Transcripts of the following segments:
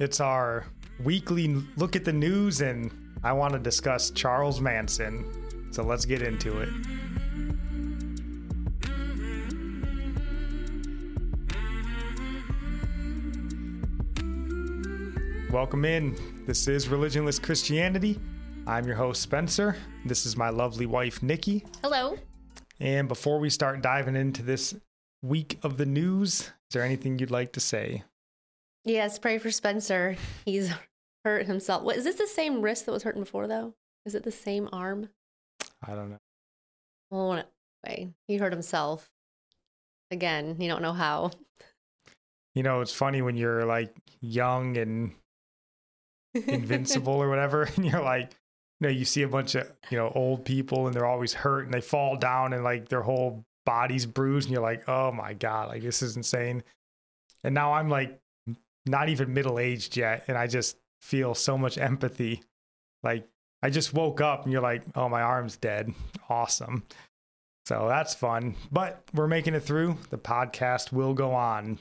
It's our weekly look at the news, and I want to discuss Charles Manson, so let's get into it. Welcome in. This is Religionless Christianity. I'm your host, Spencer. This is my lovely wife, Nikki. Hello. And before we start diving into this week of the news, is there anything you'd like to say? Yes, pray for Spencer. He's hurt himself. What, is this the same wrist that was hurting before, though? Is it the same arm? I don't know. Well, anyway, he hurt himself. Again, you don't know how. You know, it's funny when you're, like, young and invincible or whatever, and you're like, you know, you see a bunch of, you know, old people, and they're always hurt, and they fall down, and, like, their whole body's bruised, and you're like, oh, my God, like, this is insane. And now I'm, like, not even middle-aged yet, and I just feel so much empathy. Like, I just woke up and you're like, oh, my arm's dead. Awesome. So that's fun, but we're making it through. The podcast will go on.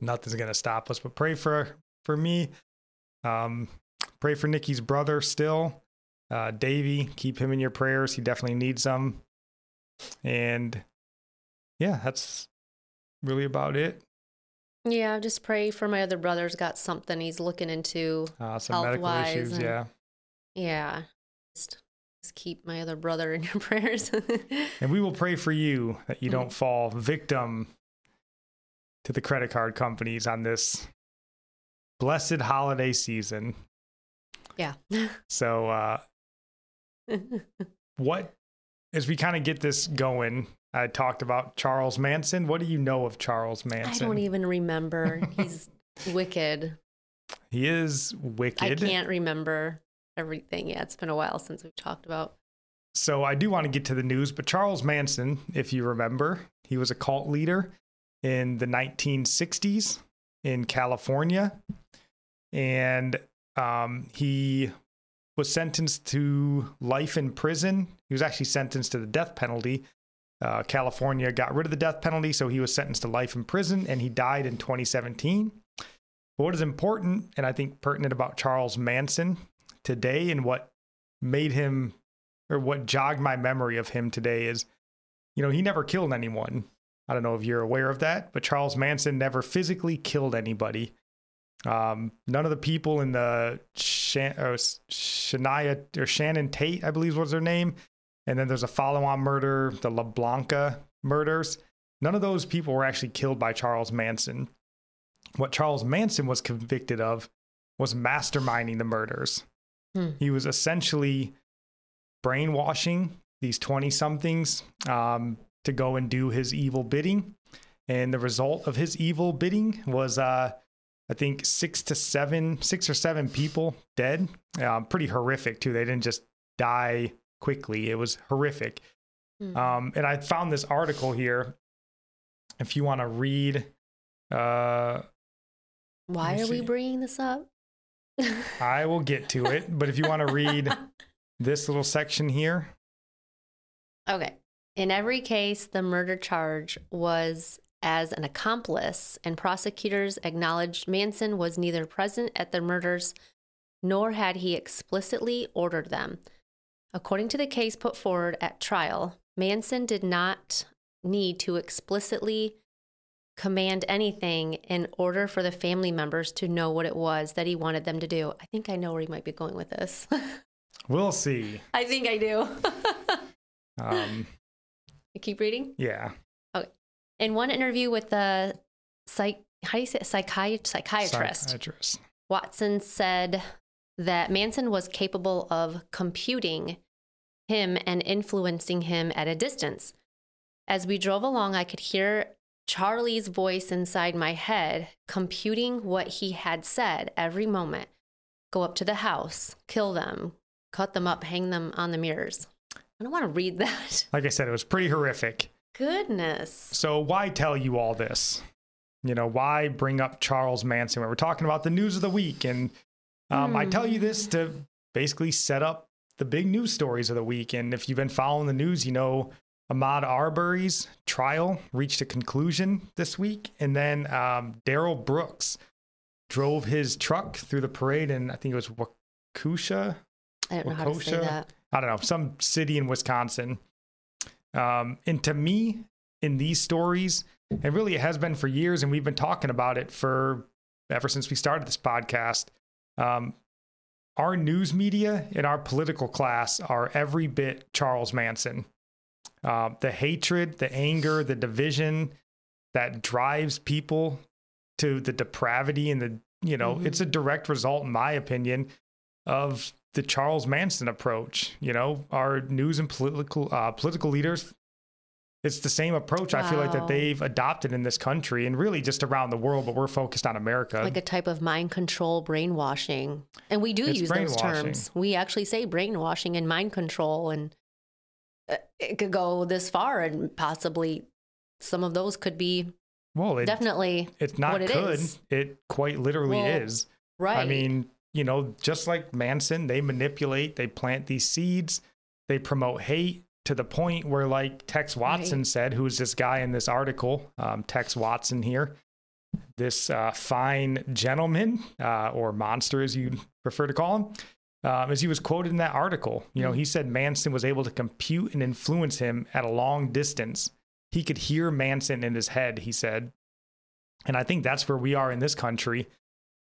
Nothing's gonna stop us, but pray for me. Pray for Nikki's brother still, Davey. Keep him in your prayers. He definitely needs them. And yeah, that's really about it. Yeah, just pray for my other brother's got something he's looking into, some medical issues. And, yeah. Just keep my other brother in your prayers. And we will pray for you that you don't fall victim to the credit card companies on this blessed holiday season. Yeah. So, as we kind of get this going, I talked about Charles Manson. What do you know of Charles Manson? I don't even remember. He's wicked. He is wicked. I can't remember everything. Yeah, it's been a while since we've talked about. So I do want to get to the news, but Charles Manson, if you remember, he was a cult leader in the 1960s in California. And he was sentenced to life in prison. He was actually sentenced to the death penalty. California got rid of the death penalty, so he was sentenced to life in prison, and he died in 2017. But what is important, and I think pertinent about Charles Manson today, and what made him, or what jogged my memory of him today, is, you know, he never killed anyone. I don't know if you're aware of that, but Charles Manson never physically killed anybody. None of the people in the Sharon Tate, I believe was her name. And then there's a follow-on murder, the LaBlanca murders. None of those people were actually killed by Charles Manson. What Charles Manson was convicted of was masterminding the murders. He was essentially brainwashing these 20-somethings to go and do his evil bidding. And the result of his evil bidding was, I think, six or seven people dead. Pretty horrific, too. They didn't just die quickly. It was horrific. And I found this article here. If you want to read Why are we bringing this up? I will get to it, but if you want to read this little section here. Okay. In every case, the murder charge was as an accomplice, and prosecutors acknowledged Manson was neither present at the murders nor had he explicitly ordered them. According to the case put forward at trial, Manson did not need to explicitly command anything in order for the family members to know what it was that he wanted them to do. I think I know where he might be going with this. We'll see. I think I do. You keep reading? Yeah. Okay. In one interview with the psychiatrist, Watson said that Manson was capable of computing him and influencing him at a distance. As we drove along, I could hear Charlie's voice inside my head, computing what he had said every moment. Go up to the house, kill them, cut them up, hang them on the mirrors. I don't want to read that. Like I said, it was pretty horrific. Goodness. So why tell you all this? You know, why bring up Charles Manson when we're talking about the news of the week? And I tell you this to basically set up the big news stories of the week. And if you've been following the news, you know, Ahmaud Arbery's trial reached a conclusion this week. And then Darrell Brooks drove his truck through the parade in, I think it was Waukesha. I don't know how to say that. I don't know, some city in Wisconsin. And to me, in these stories, and really it has been for years, and we've been talking about it for ever since we started this podcast, our news media and our political class are every bit Charles Manson. The hatred, the anger, the division that drives people to the depravity and the, you know, it's a direct result, in my opinion, of the Charles Manson approach. You know, our news and political leaders, it's the same approach. Wow. I feel like that they've adopted in this country and really just around the world, but we're focused on America. Like a type of mind control, brainwashing. And we do use those terms. We actually say brainwashing and mind control, and it could go this far, and possibly some of those could be It quite literally is. Right. I mean, you know, just like Manson, they manipulate, they plant these seeds, they promote hate to the point where, like Tex Watson said, who's this guy in this article, Tex Watson here, this fine gentleman or monster, as you prefer to call him. As he was quoted in that article, you know, he said Manson was able to compute and influence him at a long distance. He could hear Manson in his head, he said. And I think that's where we are in this country.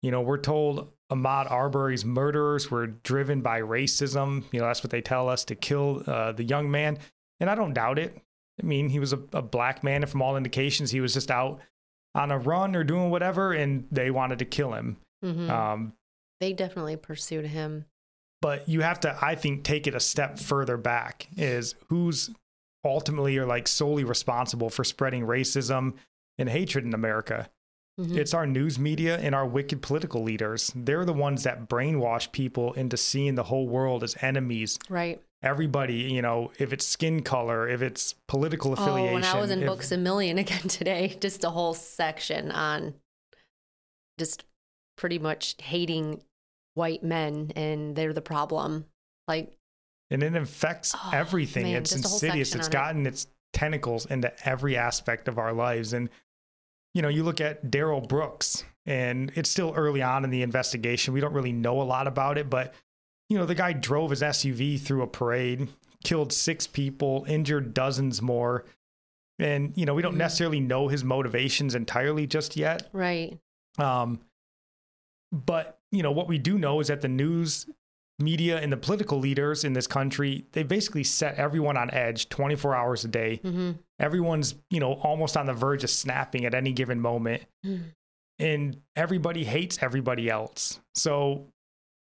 You know, we're told Ahmaud Arbery's murderers were driven by racism. You know, that's what they tell us, to kill the young man. And I don't doubt it. I mean, he was a black man, and from all indications, he was just out on a run or doing whatever, and they wanted to kill him. Mm-hmm. They definitely pursued him. But you have to, I think, take it a step further back, is who's ultimately or like solely responsible for spreading racism and hatred in America. Mm-hmm. It's our news media and our wicked political leaders. They're the ones that brainwash people into seeing the whole world as enemies. Right. Everybody, you know, if it's skin color, if it's political affiliation. Oh, and I was in Books A Million again today, just a whole section on just pretty much hating white men, and they're the problem. Like, and it infects everything. Man, it's insidious. It's gotten its tentacles into every aspect of our lives. And, you know, you look at Darrell Brooks, and it's still early on in the investigation. We don't really know a lot about it, but, you know, the guy drove his SUV through a parade, killed 6 people, injured dozens more. And, you know, we don't necessarily know his motivations entirely just yet. Right. But, you know, what we do know is that the news media and the political leaders in this country, they basically set everyone on edge 24 hours a day. Mm-hmm. Everyone's, you know, almost on the verge of snapping at any given moment. Mm-hmm. And everybody hates everybody else. So,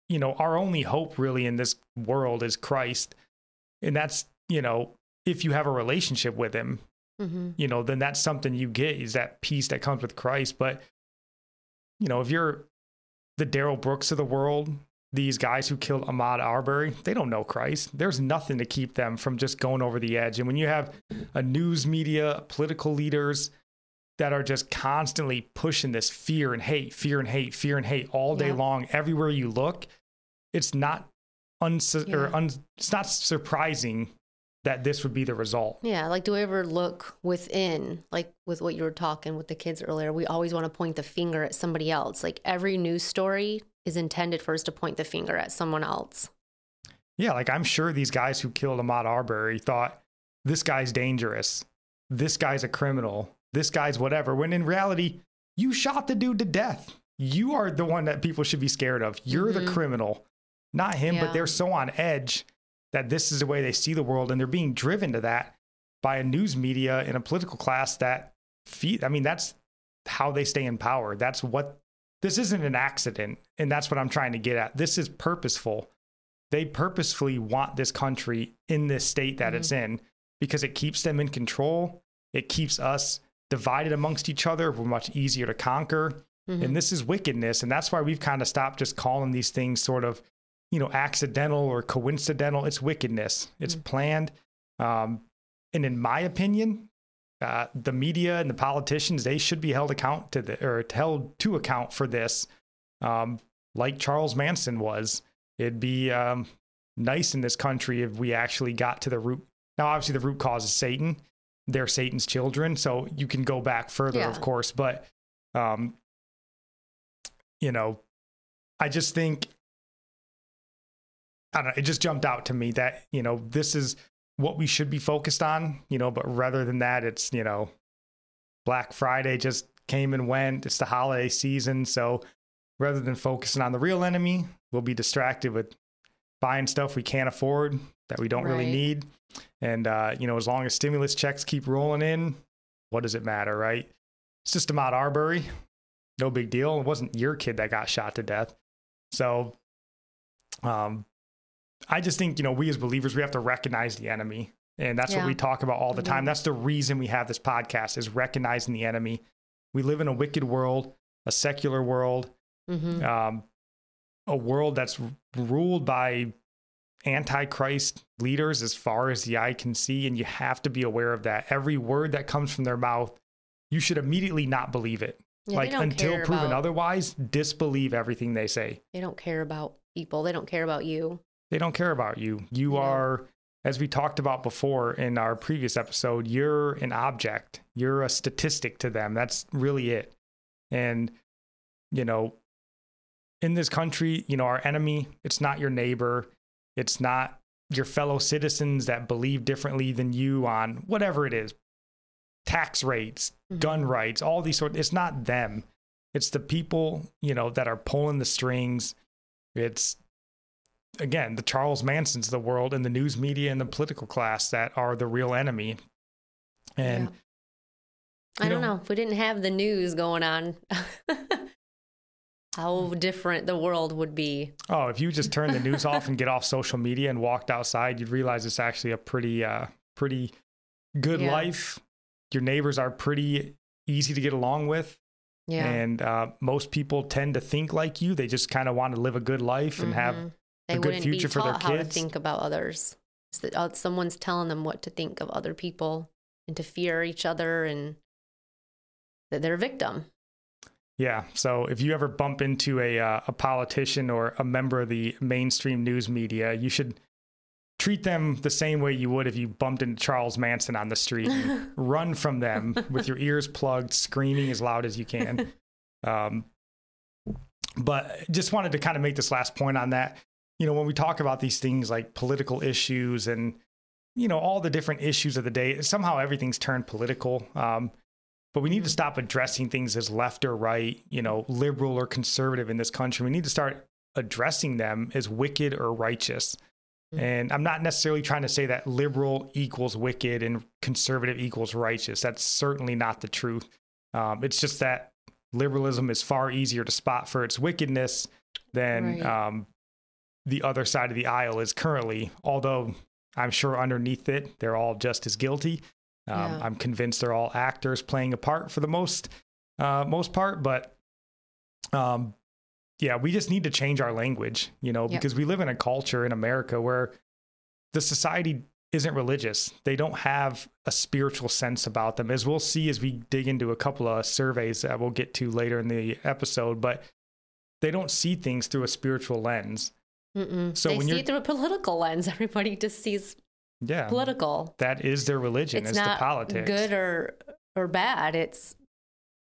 you know, our only hope really in this world is Christ. And that's, you know, if you have a relationship with him, you know, then that's something you get, is that peace that comes with Christ. But, you know, if you're the Darrell Brooks of the world, these guys who killed Ahmaud Arbery, they don't know Christ. There's nothing to keep them from just going over the edge. And when you have a news media, political leaders that are just constantly pushing this fear and hate all day long, everywhere you look. It's not it's not surprising that this would be the result. Yeah. Like, do we ever look within, like with what you were talking with the kids earlier, we always want to point the finger at somebody else. Like, every news story is intended for us to point the finger at someone else. Yeah. Like, I'm sure these guys who killed Ahmaud Arbery thought, this guy's dangerous, this guy's a criminal, this guy's whatever. When in reality, you shot the dude to death. You are the one that people should be scared of. You're the criminal, not him, but they're so on edge that this is the way they see the world, and they're being driven to that by a news media and a political class that feed. I mean, that's how they stay in power. That's what, this isn't an accident, and that's what I'm trying to get at. This is purposeful. They purposefully want this country in this state that it's in, because it keeps them in control. It keeps us divided amongst each other. We're much easier to conquer. And this is wickedness, and that's why we've kind of stopped just calling these things sort of, you know, accidental or coincidental. It's wickedness. It's planned. And in my opinion, the media and the politicians, they should be held to account for this. Like Charles Manson was. It'd be nice in this country if we actually got to the root. Now, obviously the root cause is Satan. They're Satan's children. So you can go back further, of course, but, you know, I just think, I don't know, it just jumped out to me that, you know, this is what we should be focused on, you know, but rather than that, it's, you know, Black Friday just came and went. It's the holiday season. So rather than focusing on the real enemy, we'll be distracted with buying stuff we can't afford, that we don't really need. And, you know, as long as stimulus checks keep rolling in, what does it matter, right? It's just Ahmaud Arbery. No big deal. It wasn't your kid that got shot to death. So, I just think, you know, we as believers, we have to recognize the enemy. And that's what we talk about all the time. That's the reason we have this podcast, is recognizing the enemy. We live in a wicked world, a secular world, a world that's ruled by antichrist leaders as far as the eye can see. And you have to be aware of that. Every word that comes from their mouth, you should immediately not believe it. Yeah, like, until proven otherwise, disbelieve everything they say. They don't care about people. They don't care about you. They don't care about you. You are, as we talked about before in our previous episode, you're an object. You're a statistic to them. That's really it. And, you know, in this country, you know, our enemy, it's not your neighbor. It's not your fellow citizens that believe differently than you on whatever it is, tax rates, gun rights, all these sorts. It's not them. It's the people, you know, that are pulling the strings. It's, again, the Charles Mansons of the world and the news media and the political class that are the real enemy. And I don't know, if we didn't have the news going on, how different the world would be. Oh, if you just turn the news off and get off social media and walked outside, you'd realize it's actually a pretty good life. Your neighbors are pretty easy to get along with. Yeah. And most people tend to think like you. They just kind of want to live a good life and have a good future for their kids. They wouldn't be taught how to think about others. So that someone's telling them what to think of other people and to fear each other and that they're a victim. Yeah. So if you ever bump into a politician or a member of the mainstream news media, you should treat them the same way you would if you bumped into Charles Manson on the street. Run from them with your ears plugged, screaming as loud as you can. But just wanted to kind of make this last point on that. You know, when we talk about these things like political issues and, you know, all the different issues of the day, somehow everything's turned political. But we need to stop addressing things as left or right, you know, liberal or conservative in this country. We need to start addressing them as wicked or righteous. And I'm not necessarily trying to say that liberal equals wicked and conservative equals righteous. That's certainly not the truth. It's just that liberalism is far easier to spot for its wickedness than the other side of the aisle is currently, although I'm sure underneath it, they're all just as guilty. I'm convinced they're all actors playing a part for the most part. But, we just need to change our language, you know, because we live in a culture in America where the society isn't religious. They don't have a spiritual sense about them, as we'll see as we dig into a couple of surveys that we'll get to later in the episode, but they don't see things through a spiritual lens. Mm-mm. So they see through a political lens. Everybody just sees political. That is their religion. It's not the politics. Good or bad. It's,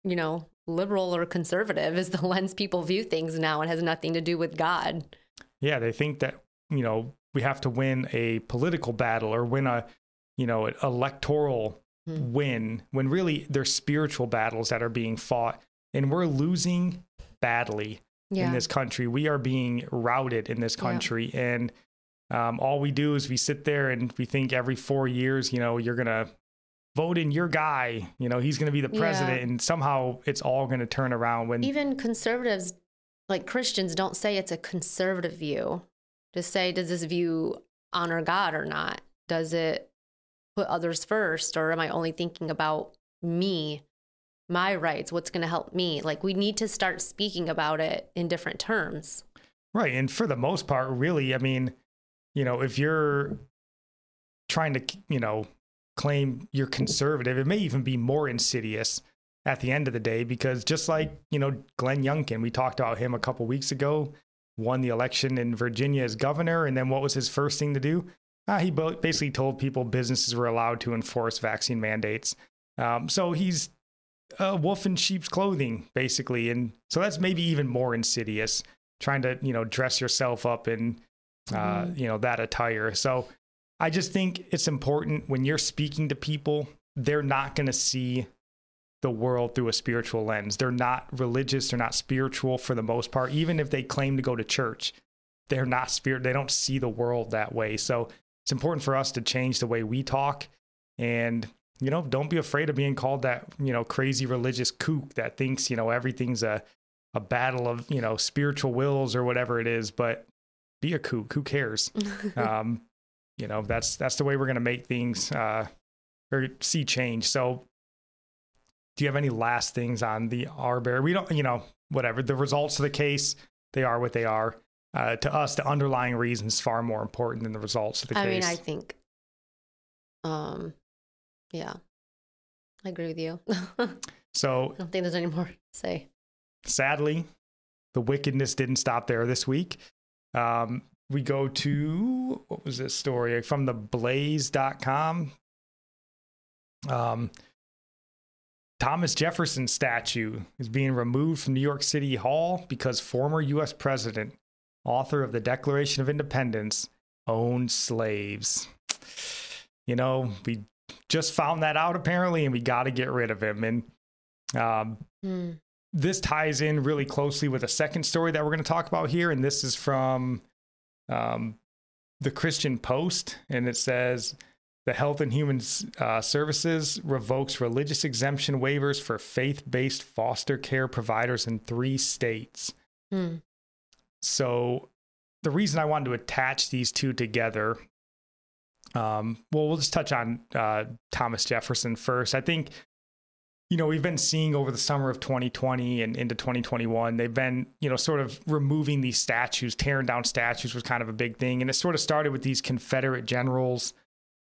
you know, liberal or conservative is the lens people view things now. It has nothing to do with God. Yeah, they think that, you know, we have to win a political battle or win a, you know, an electoral win, when really there's spiritual battles that are being fought, and we're losing badly in this country. We are being routed in this country. And all we do is we sit there and we think every 4 years, you know, you're going to vote in your guy, you know, he's going to be the president, and somehow it's all going to turn around. When even conservatives, like Christians, don't say it's a conservative view. Just say, does this view honor God or not? Does it put others first? Or am I only thinking about me, my rights, what's going to help me? Like, we need to start speaking about it in different terms. Right. And for the most part, really, I mean, you know, if you're trying to, you know, claim you're conservative, it may even be more insidious at the end of the day, because just like, you know, Glenn Youngkin, we talked about him a couple weeks ago, won the election in Virginia as governor. And then what was his first thing to do? He basically told people businesses were allowed to enforce vaccine mandates. So he's a wolf in sheep's clothing, basically. And so that's maybe even more insidious, trying to, you know, dress yourself up in, you know, that attire. So I just think it's important when you're speaking to people, they're not going to see the world through a spiritual lens. They're not religious. They're not spiritual for the most part. Even if they claim to go to church, they're not spirit. They don't see the world that way. So it's important for us to change the way we talk, and, you know, don't be afraid of being called that, you know, crazy religious kook that thinks, you know, everything's a battle of, you know, spiritual wills or whatever it is, but be a kook. Who cares? You know, that's the way we're going to make things, or see change. So do you have any last things on the Arbery? We don't, you know, whatever. The results of the case, they are what they are. To us, the underlying reason is far more important than the results of the case. I mean, I think, yeah, I agree with you. So I don't think there's any more to say. Sadly, the wickedness didn't stop there this week. We go to, what was this story? From theblaze.com. Thomas Jefferson statue is being removed from New York City Hall because former U.S. president, author of the Declaration of Independence, owned slaves. You know, we just found that out apparently, and we got to get rid of him. And this ties in really closely with a second story that we're going to talk about here. And this is from the Christian Post, and it says, the Health and Human Services revokes religious exemption waivers for faith-based foster care providers in 3 states. So the reason I wanted to attach these two together, well, we'll just touch on Thomas Jefferson first. I think, you know, we've been seeing over the summer of 2020 and into 2021, they've been, you know, sort of removing these statues. Tearing down statues was kind of a big thing. And it sort of started with these Confederate generals.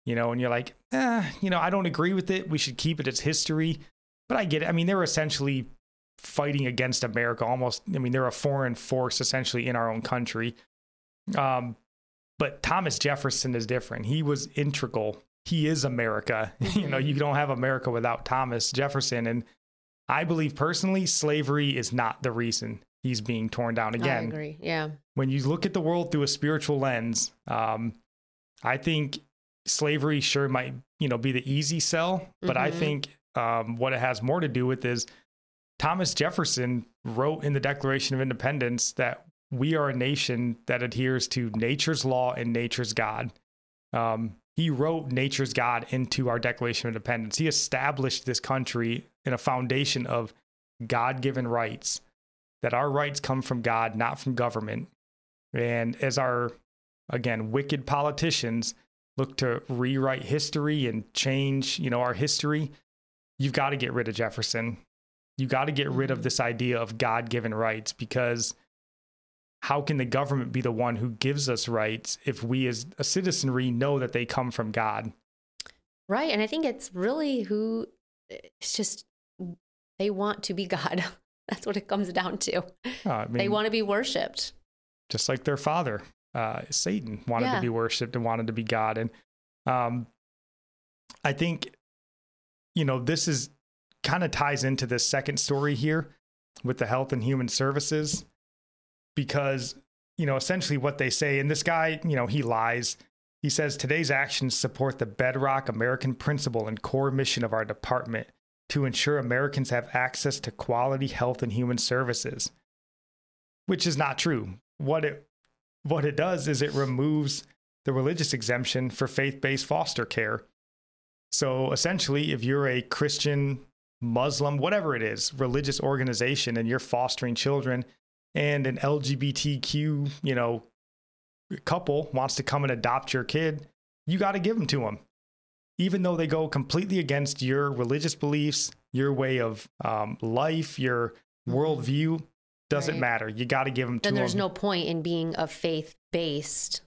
You know, and you're like, you know, I don't agree with it. We should keep it as history. But I get it. I mean, they were essentially fighting against America almost. I mean, they're a foreign force essentially in our own country. But Thomas Jefferson is different. He was integral. He is America. You know, you don't have America without Thomas Jefferson. And I believe personally, slavery is not the reason he's being torn down again. I agree. Yeah. When you look at the world through a spiritual lens, I think slavery sure might, you know, be the easy sell, but I think what it has more to do with is Thomas Jefferson wrote in the Declaration of Independence that we are a nation that adheres to nature's law and nature's God. He wrote nature's God into our Declaration of Independence. He established this country in a foundation of God-given rights, that our rights come from God, not from government. And as our, again, wicked politicians look to rewrite history and change, you know, our history, you've got to get rid of Jefferson. You got to get rid of this idea of God-given rights, because how can the government be the one who gives us rights if we as a citizenry know that they come from God? Right. And I think it's really who, it's just, they want to be God. That's what it comes down to. I mean, they want to be worshiped. Just like their father, Satan, wanted to be worshiped and wanted to be God. And I think, you know, this is kind of ties into this second story here with the Health and Human Services, because, you know, essentially what they say, and this guy, you know, he lies. He says today's actions support the bedrock American principle and core mission of our department to ensure Americans have access to quality health and human services, which is not true. What it does is it removes the religious exemption for faith-based foster care. So essentially, if you're a Christian, Muslim, whatever it is, religious organization, and you're fostering children, and an LGBTQ, you know, couple wants to come and adopt your kid, you got to give them to them, even though they go completely against your religious beliefs, your way of life, your worldview. Doesn't matter. You got to give them to them. Then there's no point in being a faith-based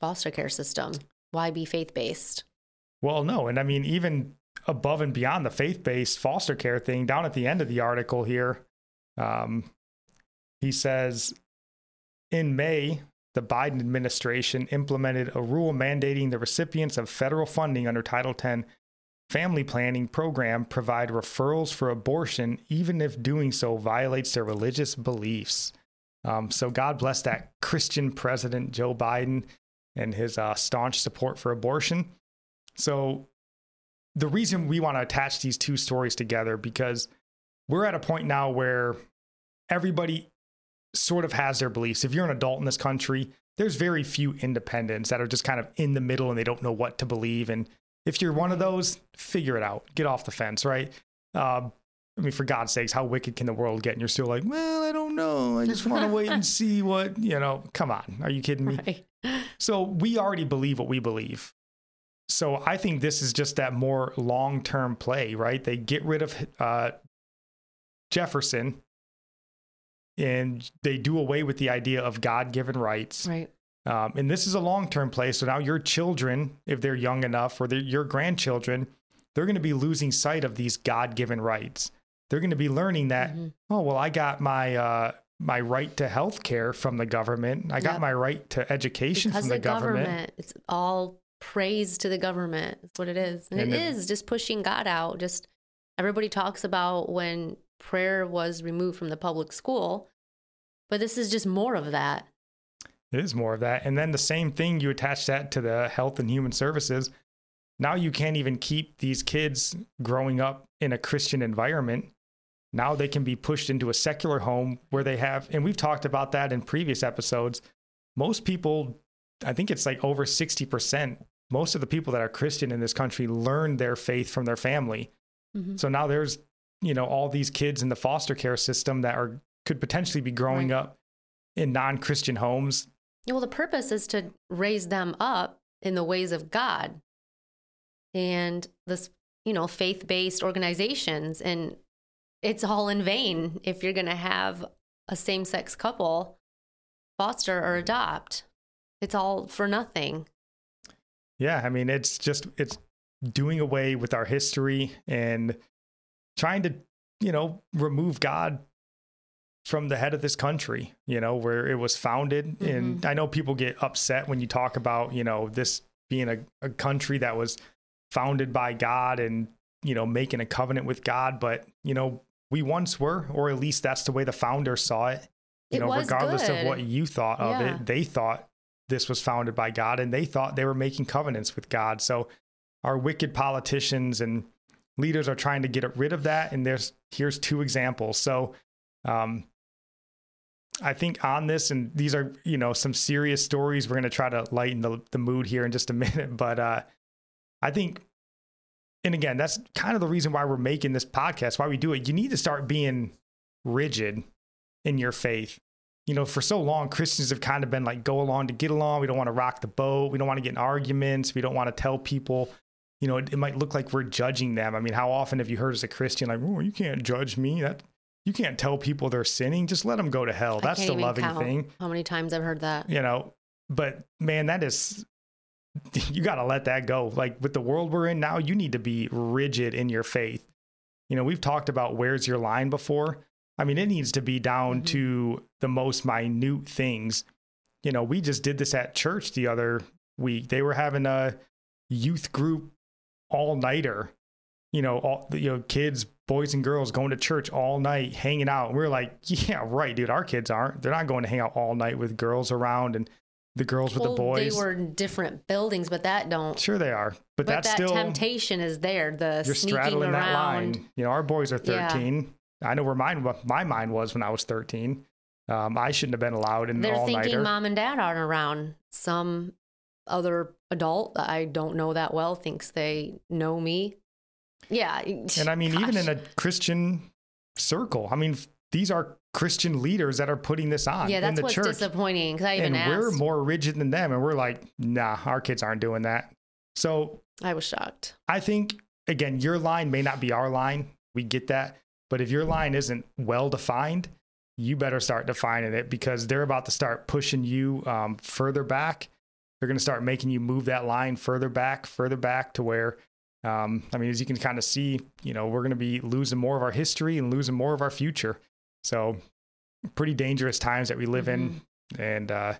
foster care system. Why be faith-based? Well, no. And I mean, even above and beyond the faith-based foster care thing, down at the end of the article here, he says, in May, the Biden administration implemented a rule mandating the recipients of federal funding under Title X family planning program provide referrals for abortion, even if doing so violates their religious beliefs. So God bless that Christian president, Joe Biden, and his staunch support for abortion. So the reason we want to attach these two stories together, because we're at a point now where everybody sort of has their beliefs. If you're an adult in this country, there's very few independents that are just kind of in the middle and they don't know what to believe. And if you're one of those, figure it out. Get off the fence, right? I mean, for God's sakes, how wicked can the world get? And you're still like, well, I don't know. I just want to wait and see what, you know, come on. Are you kidding me? Right. So we already believe what we believe. So I think this is just that more long-term play, right? They get rid of Jefferson and they do away with the idea of God-given rights. Right. And this is a long-term play. So now your children, if they're young enough, or your grandchildren, they're going to be losing sight of these God-given rights. They're going to be learning that, oh, well, I got my right to health care from the government. I got my right to education because from the government. It's all praise to the government. That's what it is. And it is just pushing God out. Just everybody talks about when prayer was removed from the public school, but this is just more of that. It is more of that. And then the same thing, you attach that to the Health and Human Services. Now you can't even keep these kids growing up in a Christian environment. Now they can be pushed into a secular home where they have, and we've talked about that in previous episodes. Most people, I think it's like over 60%, most of the people that are Christian in this country learn their faith from their family. Mm-hmm. So now there's, you know, all these kids in the foster care system that could potentially be growing up in non-Christian homes. Well, the purpose is to raise them up in the ways of God and this, you know, faith-based organizations. And it's all in vain if you're going to have a same-sex couple foster or adopt. It's all for nothing. Yeah. I mean, it's doing away with our history and trying to, you know, remove God from the head of this country, you know, where it was founded. Mm-hmm. And I know people get upset when you talk about, you know, this being a country that was founded by God and, you know, making a covenant with God. But, you know, we once were, or at least that's the way the founder saw it. You know, regardless of what you thought of it, they thought this was founded by God and they thought they were making covenants with God. So our wicked politicians and leaders are trying to get rid of that. And here's two examples. So, I think on this, and these are, you know, some serious stories. We're going to try to lighten the mood here in just a minute. But I think, and again, that's kind of the reason why we're making this podcast, why we do it. You need to start being rigid in your faith. You know, for so long, Christians have kind of been like, go along to get along. We don't want to rock the boat. We don't want to get in arguments. We don't want to tell people, you know, it might look like we're judging them. I mean, how often have you heard as a Christian, like, oh, you can't judge me? That You can't tell people they're sinning. Just let them go to hell. That's the loving thing. How many times I've heard that, you know, but man, that is, you got to let that go. Like with the world we're in now, you need to be rigid in your faith. You know, we've talked about where's your line before. I mean, it needs to be down to the most minute things. You know, we just did this at church the other week. They were having a youth group all nighter, you know, all the, you know, kids, boys and girls going to church all night, hanging out. And we're like, yeah, right, dude. Our kids aren't. They're not going to hang out all night with girls around and the girls with the boys. They were in different buildings, but that don't. Sure they are. But that's that still. Temptation is there. You're straddling that line. You know, our boys are 13. Yeah. I know where my mind was when I was 13. I shouldn't have been allowed in the all-nighter. They're thinking mom and dad aren't around. Some other adult that I don't know that well thinks they know me. Yeah. And I mean, even in a Christian circle, I mean, these are Christian leaders that are putting this on. Yeah, that's what's disappointing. Because I even asked. And we're more rigid than them. And we're like, nah, our kids aren't doing that. So I was shocked. I think, again, your line may not be our line. We get that. But if your line isn't well defined, you better start defining it, because they're about to start pushing you further back. They're going to start making you move that line further back to where, I mean, as you can kind of see, you know, we're going to be losing more of our history and losing more of our future. So pretty dangerous times that we live in. And yeah,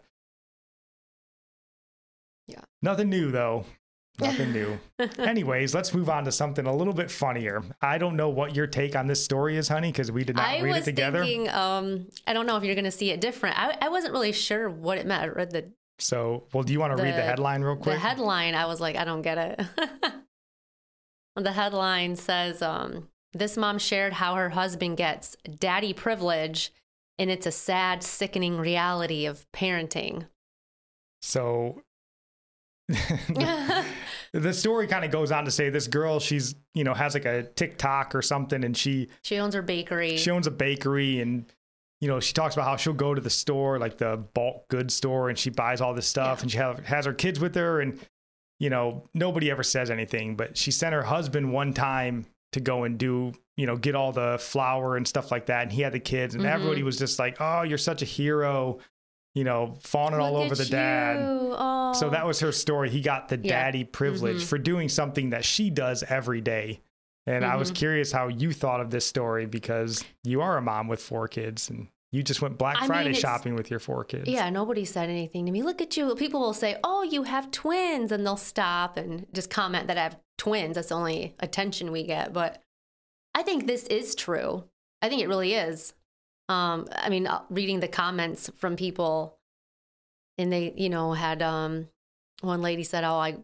nothing new, though. Nothing new. Anyways, let's move on to something a little bit funnier. I don't know what your take on this story is, honey, because we did not read it together. I was thinking, I don't know if you're going to see it different. I wasn't really sure what it meant. I read the... So, well, do you want to read the headline real quick? The headline, I was like, I don't get it. The headline says, this mom shared how her husband gets daddy privilege, and it's a sad, sickening reality of parenting. So... the story kind of goes on to say this girl, she's, you know, has like a TikTok or something, and she owns her bakery. She owns a bakery, and, you know, she talks about how she'll go to the store, like the bulk goods store, and she buys all this stuff, and she has her kids with her, and, you know, nobody ever says anything, but she sent her husband one time to go and do, you know, get all the flour and stuff like that, and he had the kids, and everybody was just like, oh, you're such a hero. You know, fawning all over the dad. Oh. So that was her story. He got the daddy privilege for doing something that she does every day. And I was curious how you thought of this story, because you are a mom with four kids, and you just went Black Friday shopping with your four kids. Yeah, nobody said anything to me. Look at you. People will say, oh, you have twins, and they'll stop and just comment that I have twins. That's the only attention we get. But I think this is true. I think it really is. I mean, reading the comments from people, and they, you know, had one lady said, oh, I'm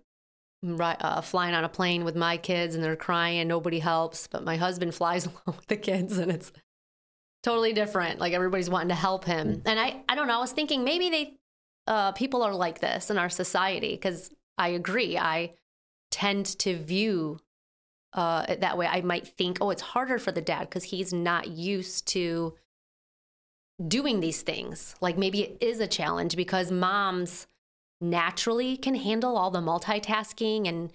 flying on a plane with my kids, and they're crying. Nobody helps. But my husband flies along with the kids, and it's totally different. Like, everybody's wanting to help him. And I don't know. I was thinking maybe people are like this in our society, because I agree. I tend to view it that way. I might think, oh, it's harder for the dad because he's not used to doing these things. Like, maybe it is a challenge because moms naturally can handle all the multitasking and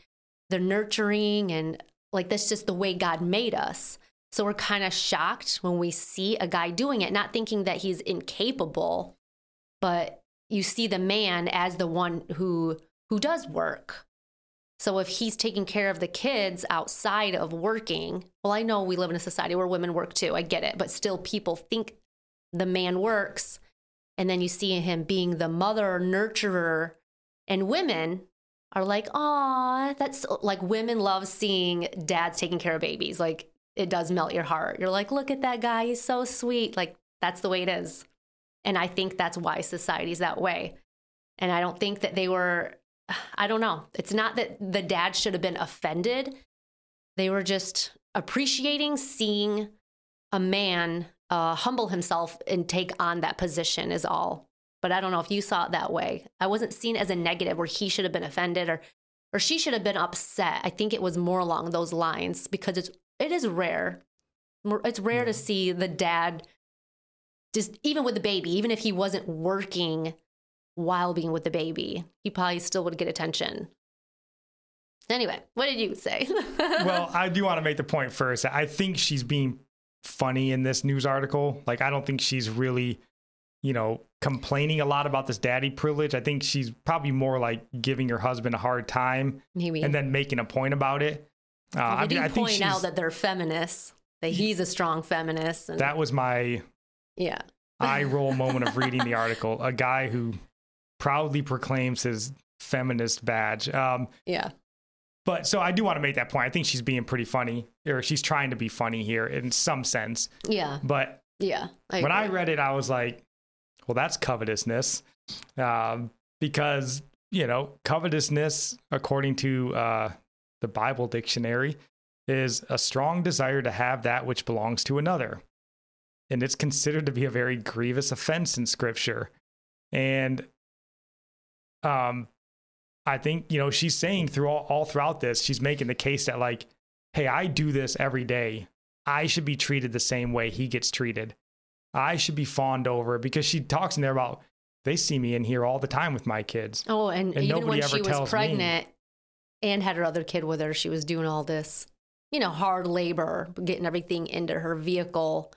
the nurturing, and like, that's just the way God made us. So we're kind of shocked when we see a guy doing it, not thinking that he's incapable, but you see the man as the one who does work. So if he's taking care of the kids outside of working, well, I know we live in a society where women work too. I get it. But still, people think the man works, and then you see him being the mother nurturer, and women are like, "Aw, that's like women love seeing dads taking care of babies. Like, it does melt your heart. You're like, look at that guy, he's so sweet. Like, that's the way it is." And I think that's why society's that way. And I don't think that they were. I don't know. It's not that the dad should have been offended. They were just appreciating seeing a man humble himself and take on that position is all. But I don't know if you saw it that way. I wasn't seen as a negative where he should have been offended or she should have been upset. I think it was more along those lines, because it is rare. It's rare to see the dad, just even with the baby, even if he wasn't working while being with the baby, he probably still would get attention. Anyway, what did you say? Well, I do want to make the point first. I think she's being funny in this news article. Like, I don't think she's really, you know, complaining a lot about this daddy privilege. I think she's probably more like giving her husband a hard time maybe, and then making a point about it. I think that they're feminists, that he's a strong feminist. And that was my eye roll moment of reading the article. A guy who proudly proclaims his feminist badge. But so I do want to make that point. I think she's being pretty funny, or she's trying to be funny here in some sense. Yeah. But when I read it, I was like, well, that's covetousness, because, you know, covetousness, according to the Bible dictionary, is a strong desire to have that which belongs to another. And it's considered to be a very grievous offense in Scripture. And I think, you know, she's saying all throughout this, she's making the case that, like, hey, I do this every day. I should be treated the same way he gets treated. I should be fawned over, because she talks in there about, they see me in here all the time with my kids. Oh, and even when she was pregnant and had her other kid with her, she was doing all this, you know, hard labor, getting everything into her vehicle,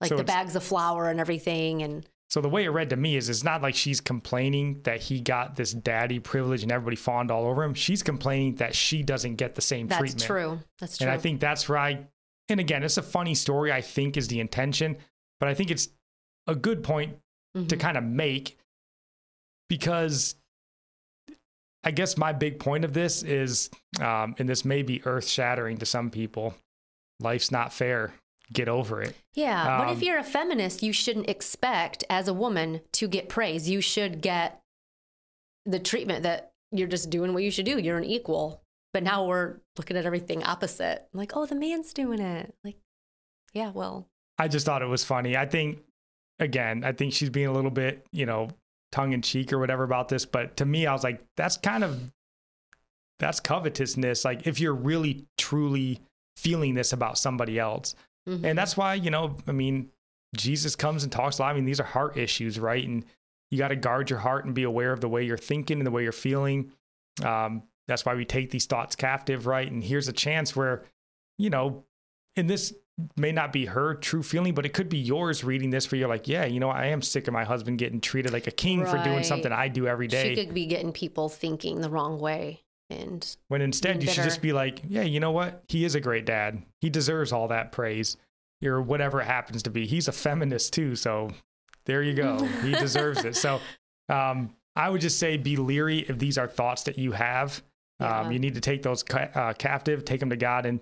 like the bags of flour and everything. And so the way it read to me is, it's not like she's complaining that he got this daddy privilege and everybody fawned all over him. She's complaining that she doesn't get the same treatment. That's true. That's true. And I think that's right. And again, it's a funny story, I think, is the intention, but I think it's a good point to kind of make, because I guess my big point of this is, and this may be earth shattering to some people, life's not fair. Get over it. Yeah. But if you're a feminist, you shouldn't expect as a woman to get praise. You should get the treatment that you're just doing what you should do. You're an equal. But now we're looking at everything opposite. Like, oh, the man's doing it. Like, yeah, well. I just thought it was funny. I think, again, she's being a little bit, you know, tongue in cheek or whatever about this. But to me, I was like, that's covetousness. Like, if you're really, truly feeling this about somebody else. Mm-hmm. And that's why, you know, I mean, Jesus comes and talks a lot. I mean, these are heart issues, right? And you got to guard your heart and be aware of the way you're thinking and the way you're feeling. That's why we take these thoughts captive, right? And here's a chance where, you know, and this may not be her true feeling, but it could be yours reading this, where you're like, yeah, you know, I am sick of my husband getting treated like a king for doing something I do every day. She could be getting people thinking the wrong way. And when instead you should just be like, yeah, you know what? He is a great dad. He deserves all that praise, or whatever it happens to be. He's a feminist too. So there you go. He deserves it. So I would just say, be leery if these are thoughts that you have. You need to take those captive, take them to God. And,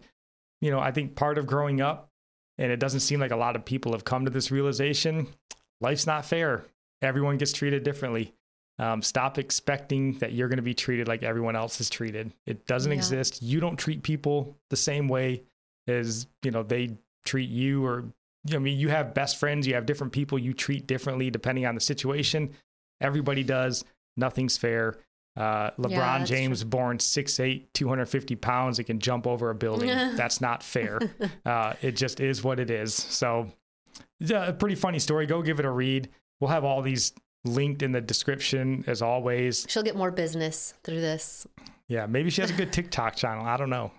you know, I think part of growing up, and it doesn't seem like a lot of people have come to this realization, life's not fair. Everyone gets treated differently. Stop expecting that you're going to be treated like everyone else is treated. It doesn't exist. You don't treat people the same way as, you know, they treat you, or, I mean, you have best friends, you have different people you treat differently depending on the situation. Everybody does. Nothing's fair. LeBron James, born 6'8", 250 pounds, it can jump over a building. That's not fair. It just is what it is. So yeah, a pretty funny story. Go give it a read. We'll have all these linked in the description, as always. She'll get more business through this. Yeah, maybe she has a good TikTok channel. I don't know.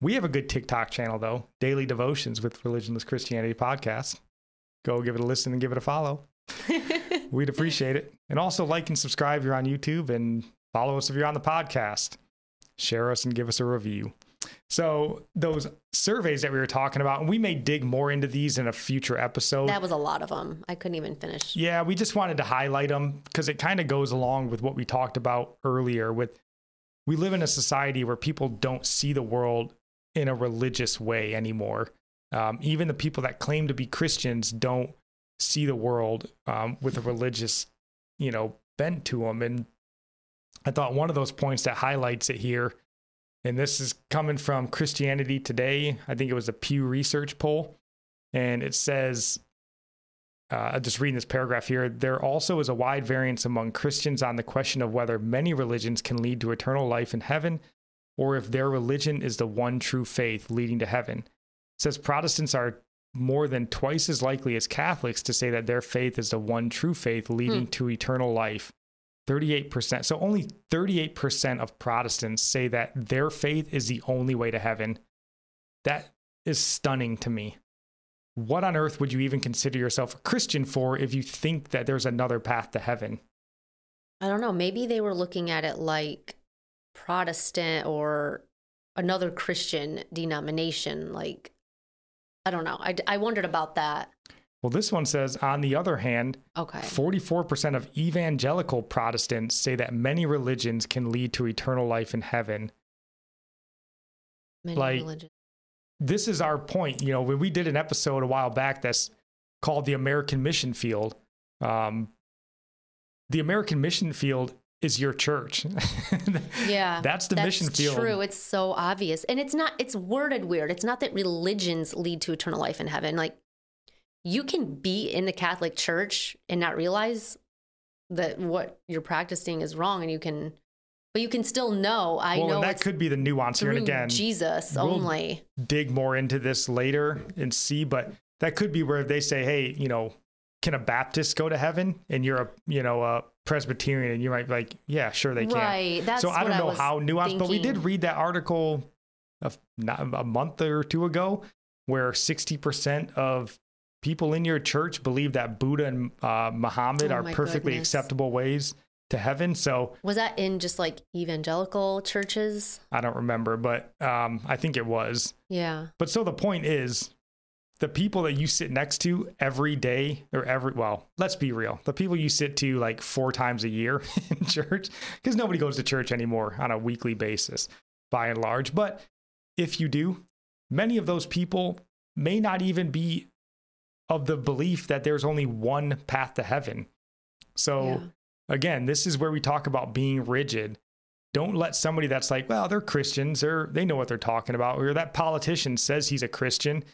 We have a good TikTok channel, though. Daily Devotions with Religionless Christianity Podcast. Go give it a listen and give it a follow. We'd appreciate it. And also like and subscribe if you're on YouTube, and follow us if you're on the podcast. Share us and give us a review. So those surveys that we were talking about, and we may dig more into these in a future episode. That was a lot of them. I couldn't even finish. Yeah, we just wanted to highlight them because it kind of goes along with what we talked about earlier with, we live in a society where people don't see the world in a religious way anymore. Even the people that claim to be Christians don't see the world with a religious, you know, bent to them. And I thought one of those points that highlights it here, and this is coming from Christianity Today. I think it was a Pew Research poll. And it says, I'm just reading this paragraph here. There also is a wide variance among Christians on the question of whether many religions can lead to eternal life in heaven, or if their religion is the one true faith leading to heaven. It says Protestants are more than twice as likely as Catholics to say that their faith is the one true faith leading to eternal life. 38%. So only 38% of Protestants say that their faith is the only way to heaven. That is stunning to me. what on earth would you even consider yourself a Christian for if you think that there's another path to heaven? I don't know. Maybe they were looking at it like Protestant or another Christian denomination. Like, I don't know. I wondered about that. Well, this one says, on the other hand, 44% of evangelical Protestants say that many religions can lead to eternal life in heaven. Many religions. This is our point. You know, when we did an episode a while back that's called the American Mission Field, the American Mission Field is your church. Yeah. That's mission field. True. It's so obvious. And it's worded weird. It's not that religions lead to eternal life in heaven. Like, you can be in the Catholic Church and not realize that what you're practicing is wrong, and but you can still know. Well, that could be the nuance here. And again, Jesus only. Dig more into this later and see, but that could be where they say, hey, you know, can a Baptist go to heaven? And you're a Presbyterian, and you might be like, yeah, sure they can. Right. That's so I don't know how nuanced, but we did read that article a month or two ago where 60% of people in your church believe that Buddha and Muhammad are perfectly acceptable ways to heaven. So was that in just like evangelical churches? I don't remember, but I think it was. Yeah. But so the point is, the people that you sit next to every day let's be real. The people you sit to like 4 times a year in church, because nobody goes to church anymore on a weekly basis by and large. But if you do, many of those people may not even be of the belief that there's only one path to heaven. So again, this is where we talk about being rigid. Don't let somebody that's like, well, they're Christians, or they know what they're talking about, or that politician says he's a Christian.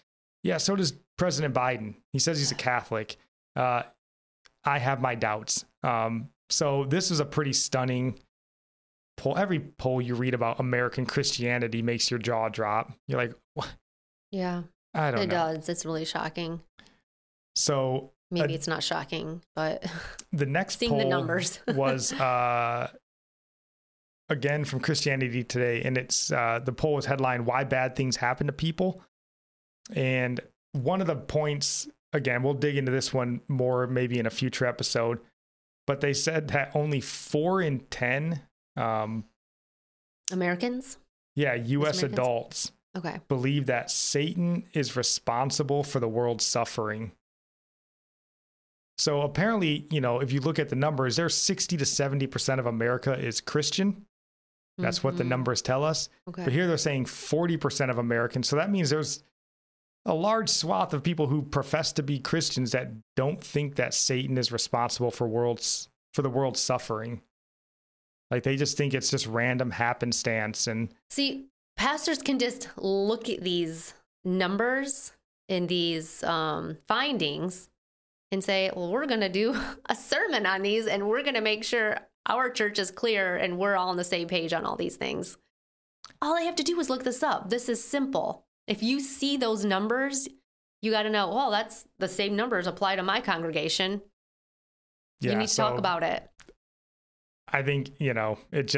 Yeah, so does President Biden. He says he's a Catholic. I have my doubts. So this is a pretty stunning poll. Every poll you read about American Christianity makes your jaw drop. You're like, what? Yeah, I don't know. It does. It's really shocking. So maybe it's not shocking, but the next seeing poll the numbers was again from Christianity Today, and it's the poll was headlined "Why Bad Things Happen to People," and one of the points, again, we'll dig into this one more maybe in a future episode, but they said that only 4 in 10 Americans, U.S. Americans? Adults, believe that Satan is responsible for the world's suffering. So apparently, you know, if you look at the numbers, there's 60 to 70% of America is Christian. That's what the numbers tell us. Okay. But here they're saying 40% of Americans. So that means there's a large swath of people who profess to be Christians that don't think that Satan is responsible for the world's suffering. Like, they just think it's just random happenstance. And see, pastors can just look at these numbers and these findings and say, well, we're going to do a sermon on these, and we're going to make sure our church is clear and we're all on the same page on all these things. All I have to do is look this up. This is simple. If you see those numbers, you got to know, well, that's the same numbers apply to my congregation. Yeah, you need to talk about it. I think, you know, it's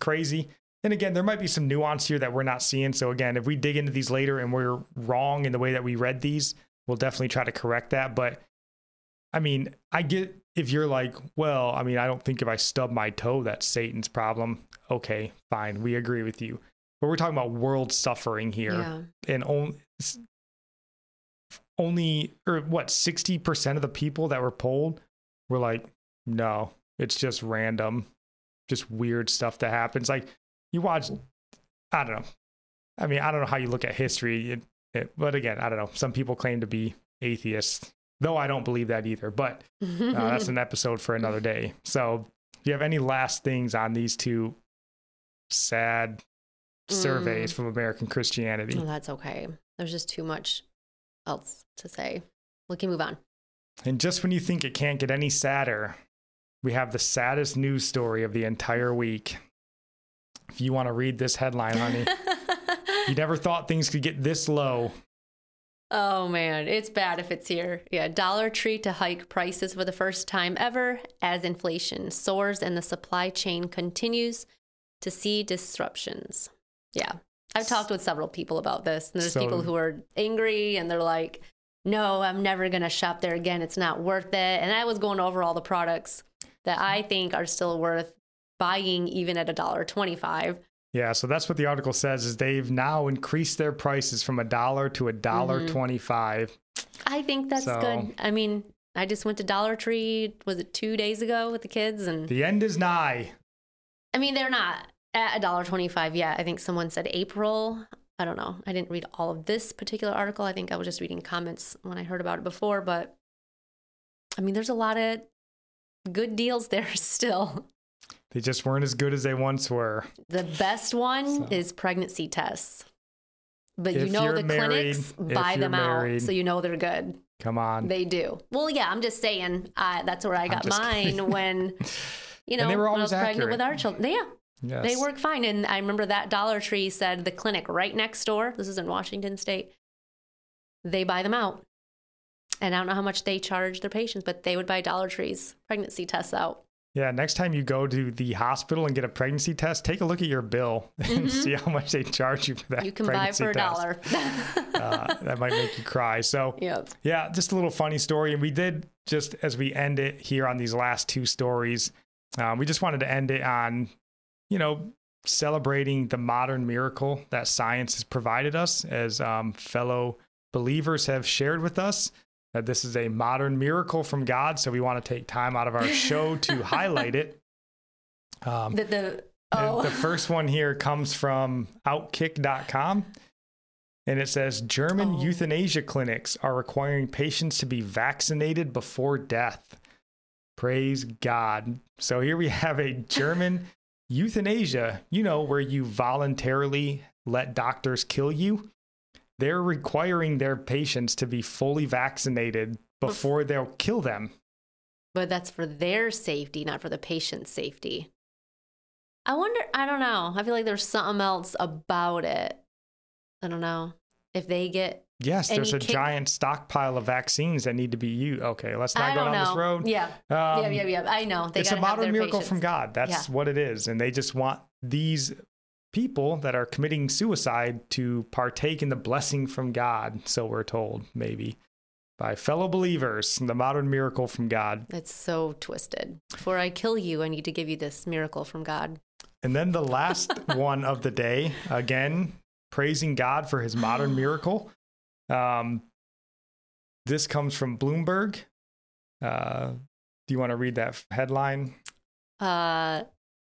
crazy. And again, there might be some nuance here that we're not seeing. So again, if we dig into these later and we're wrong in the way that we read these, we'll definitely try to correct that. But I mean, I get if you're like, well, I mean, I don't think if I stub my toe, that's Satan's problem. Okay, fine. We agree with you. But we're talking about world suffering here. Yeah. And only 60% of the people that were polled were like, no, it's just random, just weird stuff that happens. Like, you watch, I don't know. I mean, I don't know how you look at history, but again, I don't know. Some people claim to be atheists, though I don't believe that either, but that's an episode for another day. So do you have any last things on these two sad surveys from American Christianity? Oh, that's okay. There's just too much else to say. We can move on. And just when you think it can't get any sadder, we have the saddest news story of the entire week. If you want to read this headline, honey. You never thought things could get this low. Oh, man. It's bad if it's here. Yeah. Dollar Tree to hike prices for the first time ever as inflation soars and the supply chain continues to see disruptions. Yeah. I've talked with several people about this, and there's people who are angry, and they're like, no, I'm never going to shop there again. It's not worth it. And I was going over all the products that I think are still worth buying even at $1.25. Yeah, so that's what the article says, is they've now increased their prices from $1 to $1.25. I think that's good. I mean, I just went to Dollar Tree, was it 2 days ago, with the kids? And the end is nigh. I mean, they're not at $1.25 yet. I think someone said April. I don't know. I didn't read all of this particular article. I think I was just reading comments when I heard about it before. But, I mean, there's a lot of good deals there still. They just weren't as good as they once were. The best one is pregnancy tests. But you know the clinics buy them out, so you know they're good. Come on. They do. Well, yeah, I'm just saying that's where I got mine when, you know, when I was pregnant with our children. Yeah. Yes. They work fine. And I remember that Dollar Tree said the clinic right next door, this is in Washington State, they buy them out. And I don't know how much they charge their patients, but they would buy Dollar Tree's pregnancy tests out. Yeah, next time you go to the hospital and get a pregnancy test, take a look at your bill and see how much they charge you for that. You can buy for $1. That might make you cry. So yeah, just a little funny story. And we did, just as we end it here on these last two stories, we just wanted to end it on, you know, celebrating the modern miracle that science has provided us, as fellow believers have shared with us that this is a modern miracle from God. So we want to take time out of our show to highlight it. The first one here comes from outkick.com, and it says German euthanasia clinics are requiring patients to be vaccinated before death. Praise God. So here we have a German euthanasia, you know, where you voluntarily let doctors kill you. They're requiring their patients to be fully vaccinated before they'll kill them. But that's for their safety, not for the patient's safety. I wonder, I don't know. I feel like there's something else about it. I don't know. If they get... Yes, there's a giant stockpile of vaccines that need to be used. Okay, let's not go down this road. Yeah. I know. It's a modern miracle from God. That's what it is. And they just want these people that are committing suicide to partake in the blessing from God, so we're told, maybe, by fellow believers, the modern miracle from God. That's so twisted. Before I kill you, I need to give you this miracle from God. And then the last one of the day, again, praising God for his modern miracle. This comes from Bloomberg. Do you want to read that headline?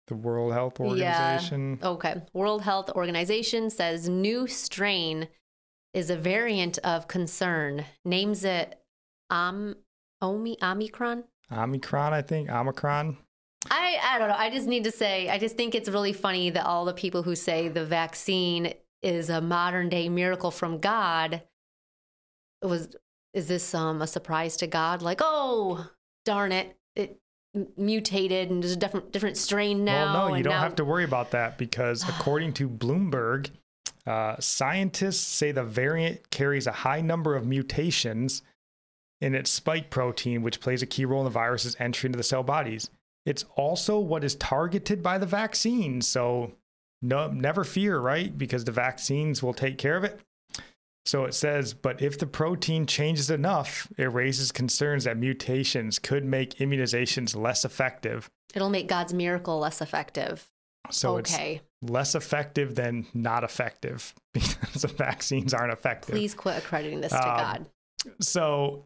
The World Health Organization. Yeah. Okay. World Health Organization says new strain is a variant of concern. Names it Omicron? Omicron, I think. Omicron. I don't know. I just need to say, I just think it's really funny that all the people who say the vaccine is a modern day miracle from God, is this a surprise to God? Like, oh, darn it. It mutated and there's a different strain now. Well, no, you don't have to worry about that because according to Bloomberg, scientists say the variant carries a high number of mutations in its spike protein, which plays a key role in the virus's entry into the cell bodies. It's also what is targeted by the vaccine. So no, never fear, right? Because the vaccines will take care of it. So it says, but if the protein changes enough, it raises concerns that mutations could make immunizations less effective. It'll make God's miracle less effective. So it's less effective than not effective because the vaccines aren't effective. Please quit accrediting this to God. So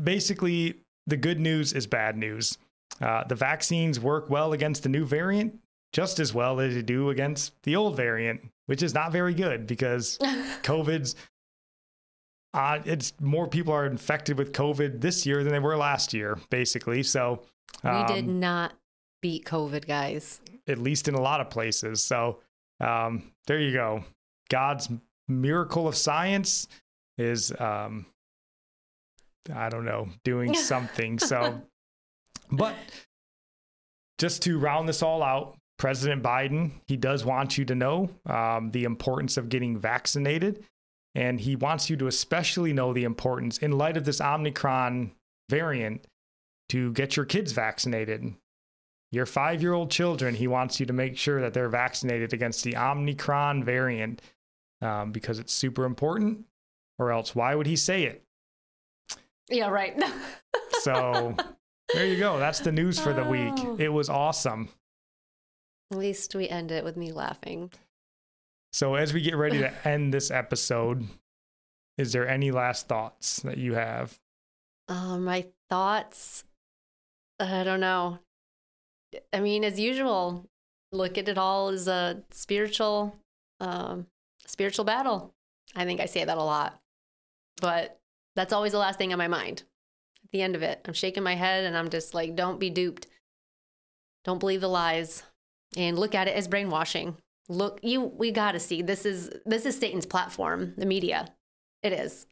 basically, the good news is bad news. The vaccines work well against the new variant, just as well as they do against the old variant, which is not very good because COVID's, it's more people are infected with COVID this year than they were last year, basically. So we did not beat COVID, guys, at least in a lot of places. So there you go. God's miracle of science is, I don't know, doing something. So, but just to round this all out, President Biden, he does want you to know the importance of getting vaccinated, and he wants you to especially know the importance in light of this Omicron variant to get your kids vaccinated. Your 5-year-old children, he wants you to make sure that they're vaccinated against the Omicron variant because it's super important, or else why would he say it? Yeah, right. So there you go. That's the news for the week. It was awesome. At least we end it with me laughing. So as we get ready to end this episode, is there any last thoughts that you have? My thoughts? I don't know. I mean, as usual, look at it all as a spiritual battle. I think I say that a lot, but that's always the last thing on my mind. At the end of it, I'm shaking my head and I'm just like, don't be duped. Don't believe the lies and look at it as brainwashing. Look, we got to see this is Satan's platform, the media. It is.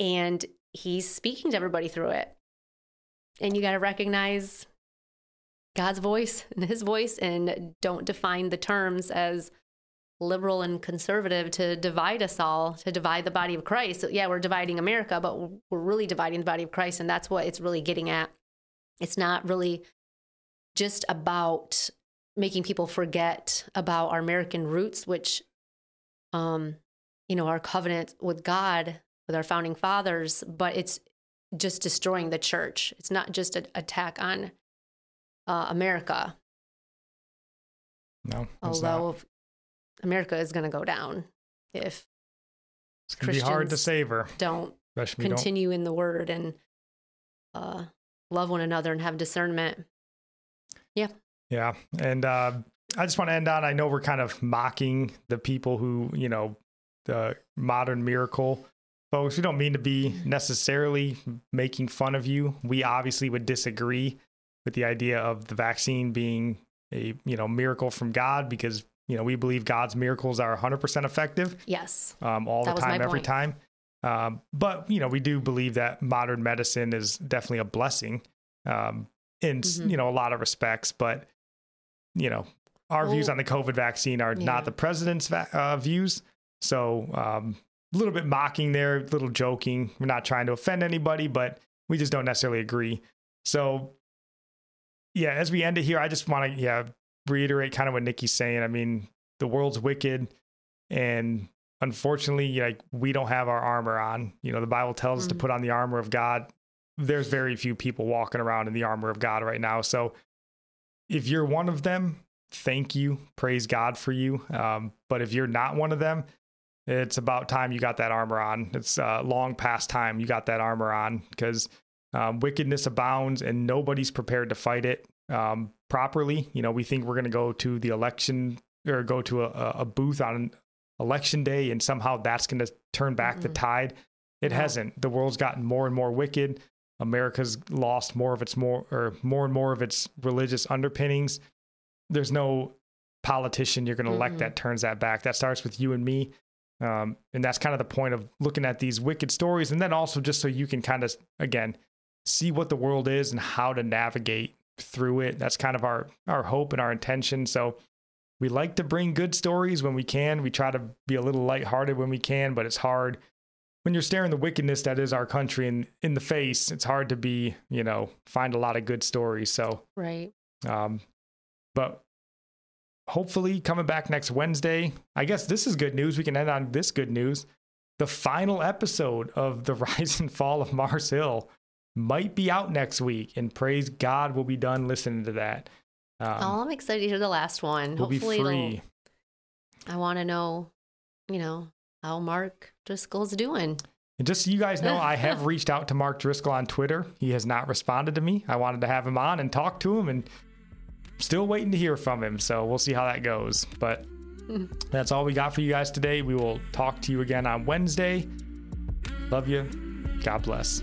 And he's speaking to everybody through it. And you got to recognize God's voice and his voice, and don't define the terms as liberal and conservative to divide us all, to divide the body of Christ. So, yeah, we're dividing America, but we're really dividing the body of Christ. And that's what it's really getting at. It's not really just about making people forget about our American roots, which, our covenant with God, with our founding fathers, but it's just destroying the church. It's not just an attack on America. No, although America is going to go down if it's going to be hard to save her. Don't continue in the word and love one another and have discernment. Yeah. Yeah. And I just want to end on, I know we're kind of mocking the people who, the modern miracle folks. We don't mean to be necessarily making fun of you. We obviously would disagree with the idea of the vaccine being a, miracle from God, because, we believe God's miracles are 100% effective. Yes. All the time, every time. But, we do believe that modern medicine is definitely a blessing in, a lot of respects. But, our views on the COVID vaccine are not the president's views. So a little bit mocking there, a little joking. We're not trying to offend anybody, but we just don't necessarily agree. So, yeah, as we end it here, I just want to reiterate kind of what Nikki's saying. I mean, the world's wicked, and unfortunately, we don't have our armor on. The Bible tells us to put on the armor of God. There's very few people walking around in the armor of God right now. So if you're one of them, thank you. Praise God for you. But if you're not one of them, it's about time you got that armor on. It's long past time you got that armor on, because wickedness abounds and nobody's prepared to fight it properly. We think we're going to go to the election or go to a booth on election day, and somehow that's going to turn back the tide. It hasn't. The world's gotten more and more wicked. America's lost more and more of its religious underpinnings. There's no politician you're going to elect that turns that back. That starts with you and me. And that's kind of the point of looking at these wicked stories. And then also just so you can kind of, again, see what the world is and how to navigate through it. That's kind of our hope and our intention. So we like to bring good stories when we can. We try to be a little lighthearted when we can, but it's hard when you're staring the wickedness that is our country in the face. It's hard to be, find a lot of good stories. So, right. But hopefully coming back next Wednesday, I guess this is good news. We can end on this good news. The final episode of The Rise and Fall of Mars Hill might be out next week, and praise God we'll be done listening to that. I'm excited to hear the last one. We'll hopefully be free. I want to know, how Mark Driscoll's doing. And just so you guys know, I have reached out to Mark Driscoll on Twitter. He has not responded to me. I wanted to have him on and talk to him, and still waiting to hear from him, so we'll see how that goes. But that's all we got for you guys today. We will talk to you again on Wednesday. Love you. God bless.